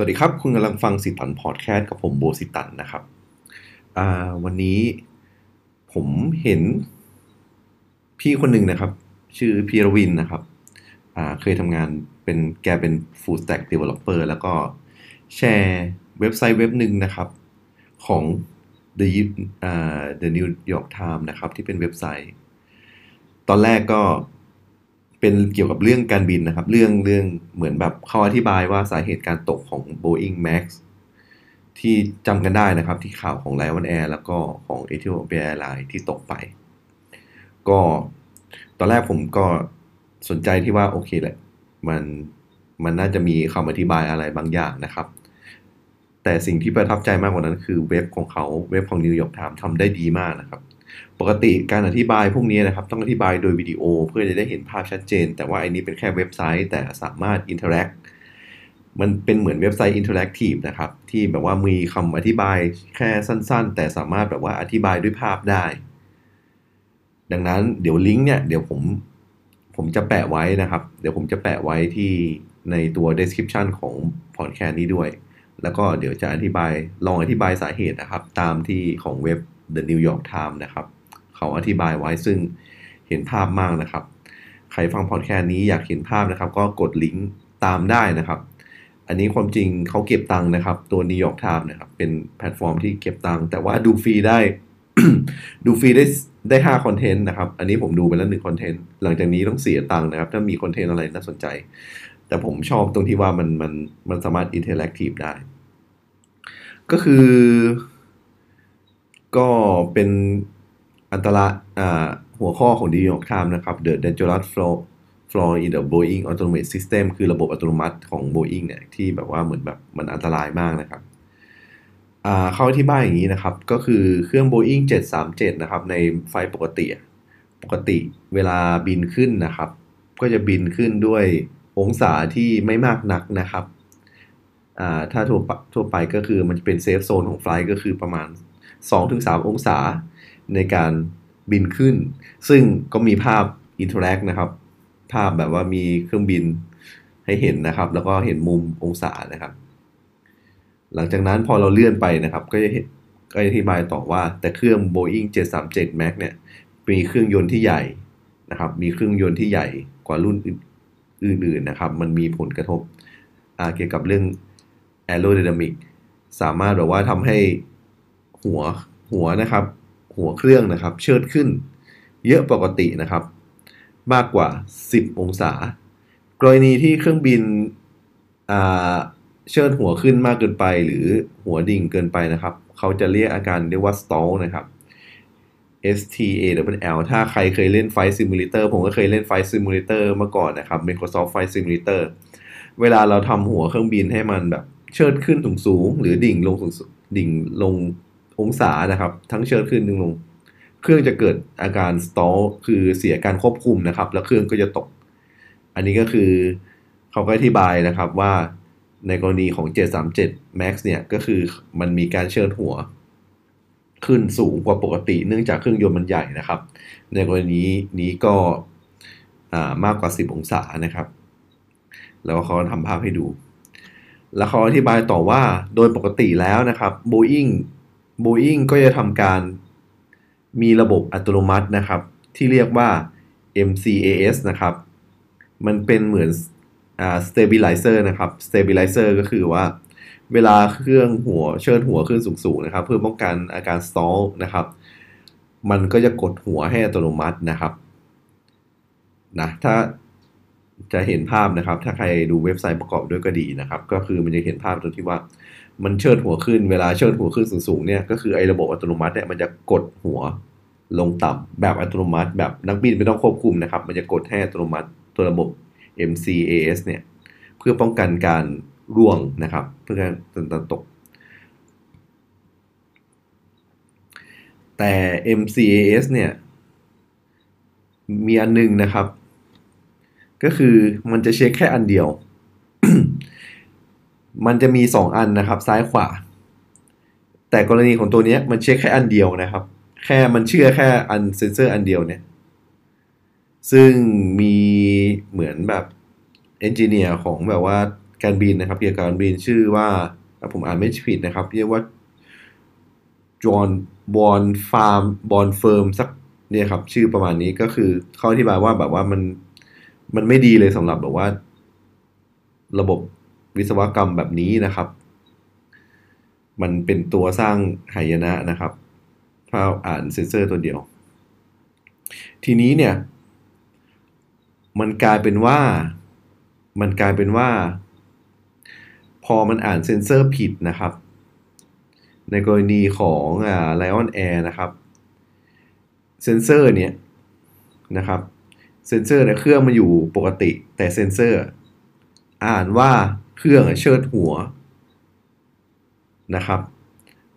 สวัสดีครับคุณกำลังฟังสิตันพอดแคสต์กับผมโบสิตันนะครับวันนี้ผมเห็นพี่คนหนึ่งนะครับชื่อพีรวินนะครับเคยทำงานเป็นเป็น Full Stack Developer แล้วก็แชร์เว็บไซต์เว็บหนึ่งนะครับของ The New York Times นะครับที่เป็นเว็บไซต์ตอนแรกก็เป็นเกี่ยวกับเรื่องการบินนะครับเรื่องเหมือนแบบเขาอธิบายว่าสาเหตุการตกของ Boeing MAX ที่จำกันได้นะครับที่ข่าวของ Lion Air แล้วก็ของ Ethiopian Airlines ที่ตกไปก็ตอนแรกผมก็สนใจที่ว่าโอเคแหละมันน่าจะมีคำอธิบายอะไรบางอย่างนะครับแต่สิ่งที่ประทับใจมากกว่านั้นคือเว็บของเขาเว็บของ New York Times ทำได้ดีมากนะครับปกติการอธิบายพวกนี้นะครับต้องอธิบายโดยวิดีโอเพื่อจะได้เห็นภาพชัดเจนแต่ว่าอันนี้เป็นแค่เว็บไซต์แต่สามารถอินเทอร์แอคมันเป็นเหมือนเว็บไซต์อินเทอร์แอคทีฟนะครับที่แบบว่ามีคำอธิบายแค่สั้นๆแต่สามารถแบบว่าอธิบายด้วยภาพได้ดังนั้นเดี๋ยวลิงก์เนี่ยเดี๋ยวผมจะแปะไว้นะครับเดี๋ยวผมจะแปะไว้ที่ในตัว description ของพอดแคสต์นี้ด้วยแล้วก็เดี๋ยวจะลองอธิบายสาเหตุนะครับตามที่ของเว็บ The New York Times นะครับเขาอธิบายไว้ซึ่งเห็นภาพมากนะครับใครฟังพอดแคสต์นี้อยากเห็นภาพนะครับก็กดลิงก์ตามได้นะครับอันนี้ความจริงเขาเก็บตังค์นะครับตัว New York Times นะครับเป็นแพลตฟอร์มที่เก็บตังค์แต่ว่าดูฟรีได้ ดูฟรีได้5คอนเทนต์นะครับอันนี้ผมดูไปแล้ว1คอนเทนต์หลังจากนี้ต้องเสียตังค์นะครับถ้ามีคอนเทนต์อะไรน่าสนใจแต่ผมชอบตรงที่ว่ามันสามารถอินเทอร์แอคทีฟได้ก็คือก็เป็นอันตรายหัวข้อของ New York Times นะครับ The Dangerous Flaw in the Boeing Autonomous System คือระบบอัตโนมัติของ Boeing เนี่ยที่แบบว่าเหมือนแบบมันอันตรายมากนะครับเข้าที่บ้านอย่างนี้นะครับก็คือเครื่อง Boeing 737นะครับในไฟล์ปกติเวลาบินขึ้นนะครับก็จะบินขึ้นด้วยองศาที่ไม่มากนักนะครับถ้าทั่วไปก็คือมันจะเป็นเซฟโซนของไฟล์ก็คือประมาณ 2-3 องศาในการบินขึ้นซึ่งก็มีภาพอินเทอร์แอคนะครับภาพแบบว่ามีเครื่องบินให้เห็นนะครับแล้วก็เห็นมุมองศานะครับหลังจากนั้นพอเราเลื่อนไปนะครับก็อธิบายต่อว่าแต่เครื่อง Boeing 737 MAX เนี่ยมีเครื่องยนต์ที่ใหญ่นะครับมีเครื่องยนต์ที่ใหญ่กว่ารุ่นอื่นๆนะครับมันมีผลกระทบเกี่ยวกับเรื่อง aerodynamic สามารถแบบว่าทำให้หัวนะครับหัวเครื่องนะครับเชิดขึ้นเยอะปกตินะครับมากกว่า10องศากรณีที่เครื่องบินเชิดหัวขึ้นมากเกินไปหรือหัวดิ่งเกินไปนะครับเขาจะเรียกอาการเรียกว่า stall นะครับ STAL ถ้าใครเคยเล่น Flight Simulator ผมก็เคยเล่น Flight Simulator มาก่อนนะครับ Microsoft Flight Simulator เวลาเราทำหัวเครื่องบินให้มันแบบเชิดขึ้นสูงๆหรือดิ่งลงองศานะครับทั้งเชิดขึ้นดิ่งลงเครื่องจะเกิดอาการ stall คือเสียการควบคุมนะครับแล้วเครื่องก็จะตกอันนี้ก็คือเขาก็อธิบายนะครับว่าในกรณีของ737 MAX เนี่ยก็คือมันมีการเชิดหัวขึ้นสูงกว่าปกติเนื่องจากเครื่องยนต์มันใหญ่นะครับในกรณีนี้ก็มากกว่า10องศานะครับแล้วเขาทำภาพให้ดูแล้วเขาอธิบายต่อว่าโดยปกติแล้วนะครับ Boeing ก็จะทำการมีระบบอัตโนมัตินะครับที่เรียกว่า MCAS นะครับมันเป็นเหมือนstabilizer นะครับ stabilizer ก็คือว่าเวลาเครื่องหัวเชิดหัวขึ้นสูงๆนะครับเพื่อป้องกันอาการ stall นะครับมันก็จะกดหัวให้อัตโนมัตินะครับนะถ้าจะเห็นภาพนะครับถ้าใครดูเว็บไซต์ประกอบด้วยก็ดีนะครับก็คือมันจะเห็นภาพตรงที่ว่ามันเชิดหัวขึ้นเวลาเชิดหัวขึ้นสูงๆเนี่ยก็คือไอ้ระบบอัตโนมัติเนี่ยมันจะกดหัวลงต่ำแบบอัตโนมัติแบบนักบินไม่ต้องควบคุมนะครับมันจะกดให้อัตโนมัติตัวระบบ MCAS เนี่ยเพื่อป้องกันการร่วงนะครับเพื่อการตกแต่ MCAS เนี่ยมีอันนึงนะครับก็คือมันจะเช็คแค่อันเดียว มันจะมี2อันนะครับซ้ายขวาแต่กรณีของตัวนี้มันเช็คแค่อันเดียวนะครับแค่มันเชื่อแค่อันเซ็นเซอร์อันเดียวเนี่ยซึ่งมีเหมือนแบบเอนจิเนียร์ของแบบว่า การบินนะครับเกี่ยวกับการบินชื่อว่าผมอ่านไม่ผิดนะครับเรียกว่าจอห์นบอนฟาร์มบอนเฟิร์มสักเนี่ยครับชื่อประมาณนี้ก็คือเขาอธิบายว่าแบบว่ามันไม่ดีเลยสำหรับแบบว่าระบบวิศวกรรมแบบนี้นะครับมันเป็นตัวสร้างหายนะนะครับถ้าอ่านเซนเซอร์ตัวเดียวทีนี้เนี่ยมันกลายเป็นว่าพอมันอ่านเซนเซอร์ผิดนะครับในกรณีของLion Air นะครับเซนเซอร์เนี่ยนะครับเซนเซอร์ในเครื่องมันอยู่ปกติแต่เซนเซอร์อ่านว่าเครื่องเชิดหัวนะครับ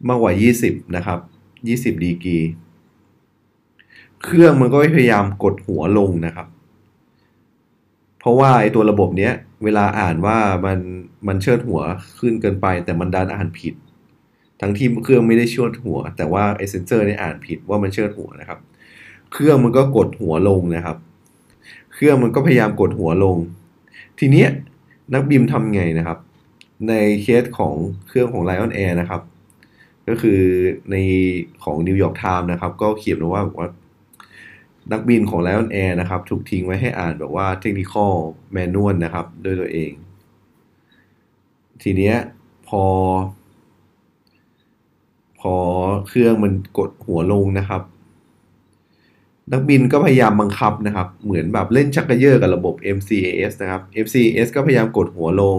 มากกว่า20นะครับ20ดีกรีเครื่องมันก็พยายามกดหัวลงนะครับเพราะว่าไอ้ตัวระบบเนี้ยเวลาอ่านว่ามันเชิดหัวขึ้นเกินไปแต่มันดันอ่านผิดทั้งที่เครื่องไม่ได้เชิดหัวแต่ว่าไอ้เซนเซอร์เนี่ยอ่านผิดว่ามันเชิดหัวนะครับเครื่องมันก็กดหัวลงนะครับเครื่องมันก็พยายามกดหัวลงทีเนี้ยนักบินทำไงนะครับในเคสของเครื่องของ Lion Air นะครับก็คือในของ New York Times นะครับก็เขียนว่านักบินของ Lion Air นะครับถูกทิ้งไว้ให้อ่านแบบว่า Technical Manual นะครับด้วยตัวเองทีเนี้ยพอเครื่องมันกดหัวลงนะครับนักบินก็พยายามบังคับนะครับเหมือนแบบเล่นชักกระเยาะกับระบบ MCAS นะครับ MCAS ก็พยายามกดหัวลง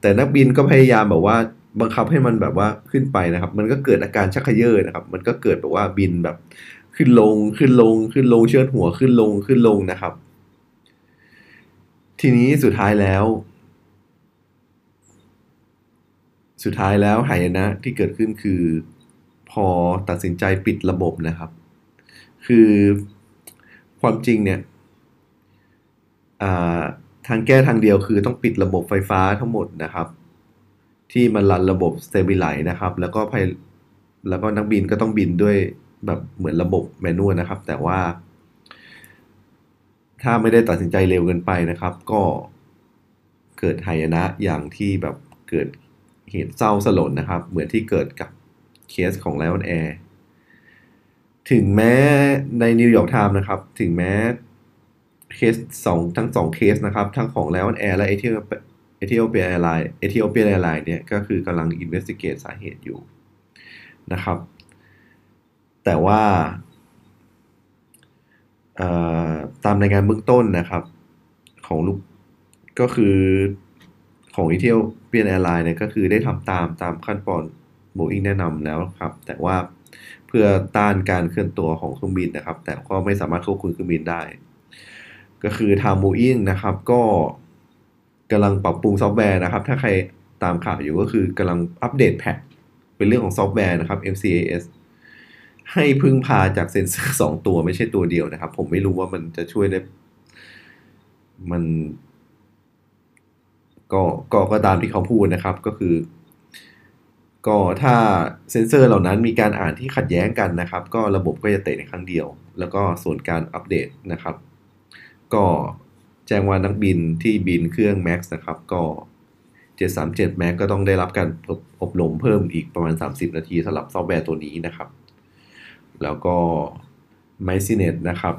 แต่นักบินก็พยายามแบบว่าบังคับให้มันแบบว่าขึ้นไปนะครับมันก็เกิดอาการชักกระเยาะนะครับมันก็เกิดแบบว่าบินแบบขึ้นลงขึ้นลงขึ้นลงเชิดหัวขึ้นลงขึ้นลงนะครับทีนี้สุดท้ายแล้วหายนะที่เกิดขึ้นคือพอตัดสินใจปิดระบบนะครับคือความจริงเนี่ยทางแก้ทางเดียวคือต้องปิดระบบไฟฟ้าทั้งหมดนะครับที่มันรันระบบ Stabilize นะครับแล้วก็นักบินก็ต้องบินด้วยแบบเหมือนระบบแมนนวลนะครับแต่ว่าถ้าไม่ได้ตัดสินใจเร็วเกินไปนะครับก็เกิดหายนะอย่างที่แบบเกิดเหตุเศร้าสลดนะครับเหมือนที่เกิดกับเคสของ Lion Air ถึงแม้ใน New York Times นะครับถึงแม้เคสทั้ง2เคสนะครับทั้งของ Lion Air และ Ethiopian Airlines เนี่ยก็คือกำลัง investigate สาเหตุอยู่นะครับแต่ว่าตามรายงานเบื้องต้นนะครับของลูกก็คือของ Ethiopian Airlines เนี่ยก็คือได้ทำตามขั้นตอน Boeing แนะนำแล้วครับแต่ว่าเพื่อต้านการเคลื่อนตัวของเครื่องบินนะครับแต่ก็ไม่สามารถควบคุมเครื่องบินได้ก็คือทาง Boeing นะครับก็กำลังปรับปรุงซอฟต์แวร์นะครับถ้าใครตามข่าวอยู่ก็คือกำลังอัปเดตแพทเป็นเรื่องของซอฟต์แวร์นะครับ MCAS ให้พึ่งพาจากเซ็นเซอร์2ตัวไม่ใช่ตัวเดียวนะครับผมไม่รู้ว่ามันจะช่วยได้มันก็ตามที่เขาพูดนะครับก็คือก็ถ้าเซ็นเซอร์เหล่านั้นมีการอ่านที่ขัดแย้งกันนะครับก็ระบบก็จะเตะในครั้งเดียวแล้วก็ส่วนการอัปเดตนะครับก็แจ้งว่านักบินที่บินเครื่อง MAX นะครับก็737 MAX ก็ต้องได้รับการอบรมเพิ่มอีกประมาณ30นาทีสำหรับซอฟต์แวร์ตัวนี้นะครับแล้วก็ไมซิเนตนะครับ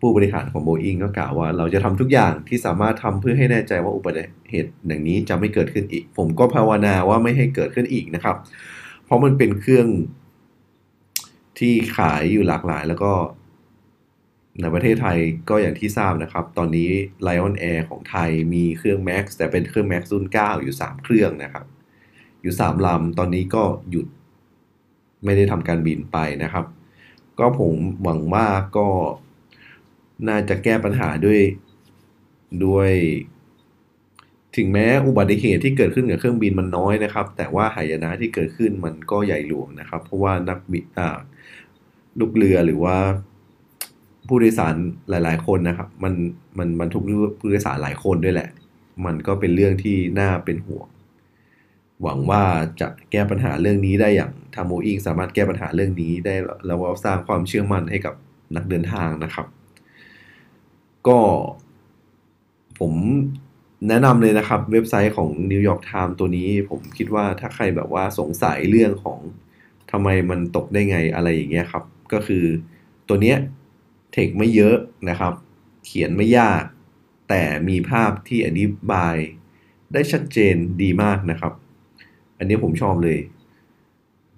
ผู้บริหารของ Boeing ก็กล่าวว่าเราจะทำทุกอย่างที่สามารถทำเพื่อให้แน่ใจว่าอุบัติเหตุอย่างนี้จะไม่เกิดขึ้นอีกผมก็ภาวนาว่าไม่ให้เกิดขึ้นอีกนะครับเพราะมันเป็นเครื่องที่ขายอยู่หลากหลายแล้วก็ในประเทศไทยก็อย่างที่ทราบนะครับตอนนี้ Lion Air ของไทยมีเครื่อง MAX แต่เป็นเครื่อง MAX รุ่น9อยู่3เครื่องนะครับอยู่3ลำตอนนี้ก็หยุดไม่ได้ทำการบินไปนะครับก็ผมหวังว่าก็น่าจะแก้ปัญหาด้วยถึงแม้อุบัติเหตุที่เกิดขึ้นกับเครื่องบินมันน้อยนะครับแต่ว่าหายนะที่เกิดขึ้นมันก็ใหญ่หลวงนะครับเพราะว่านักบินลูกเรือหรือว่าผู้โดยสารหลายๆคนนะครับมันทุกผู้โดยสารหลายคนด้วยแหละมันก็เป็นเรื่องที่น่าเป็นห่วงหวังว่าจะแก้ปัญหาเรื่องนี้ได้อย่างทางโบอิ้งสามารถแก้ปัญหาเรื่องนี้ได้แล้วก็สร้างความเชื่อมั่นให้กับนักเดินทางนะครับก็ผม แนะนำเลยนะครับเว็บไซต์ของ New York Times ตัวนี้ผมคิดว่าถ้าใครแบบว่าสงสัยเรื่องของทำไมมันตกได้ไงอะไรอย่างเงี้ยครับก็คือตัวเนี้ยเทคไม่เยอะนะครับเขียนไม่ยากแต่มีภาพที่อธิบายได้ชัดเจนดีมากนะครับอันนี้ผมชอบเลย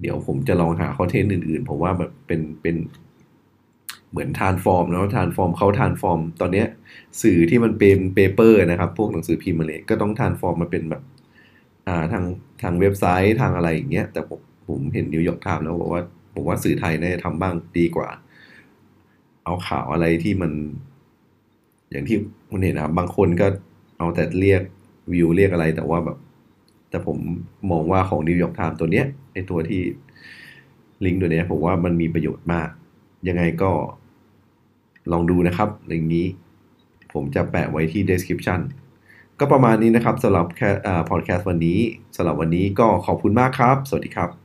เดี๋ยวผมจะลองหาคอนเทนต์อื่นๆผมว่าแบบเป็นเหมือน transform แล้ว transform เขา transform ตอนนี้สื่อที่มันเป็น paper นะครับพวกหนังสือพิมพ์อะไรก็ต้อง transform มาเป็นแบบทางเว็บไซต์ทางอะไรอย่างเงี้ยแต่ผมเห็น New York Times แล้วบอกว่าผมว่าสื่อไทยน่าจะทำบ้างดีกว่าเอาข่าวอะไรที่มันอย่างที่คุณเห็นนะครับบางคนก็เอาแต่เรียกวิวเรียกอะไรแต่ว่าแบบแต่ผมมองว่าของ New York Times ตัวเนี้ยไอตัวที่ลิงก์ตัวเนี้ยผมว่ามันมีประโยชน์มากยังไงก็ลองดูนะครับอย่างนี้ผมจะแปะไว้ที่ description ก็ประมาณนี้นะครับสำหรับพอดแคสต์วันนี้ก็ขอบคุณมากครับสวัสดีครับ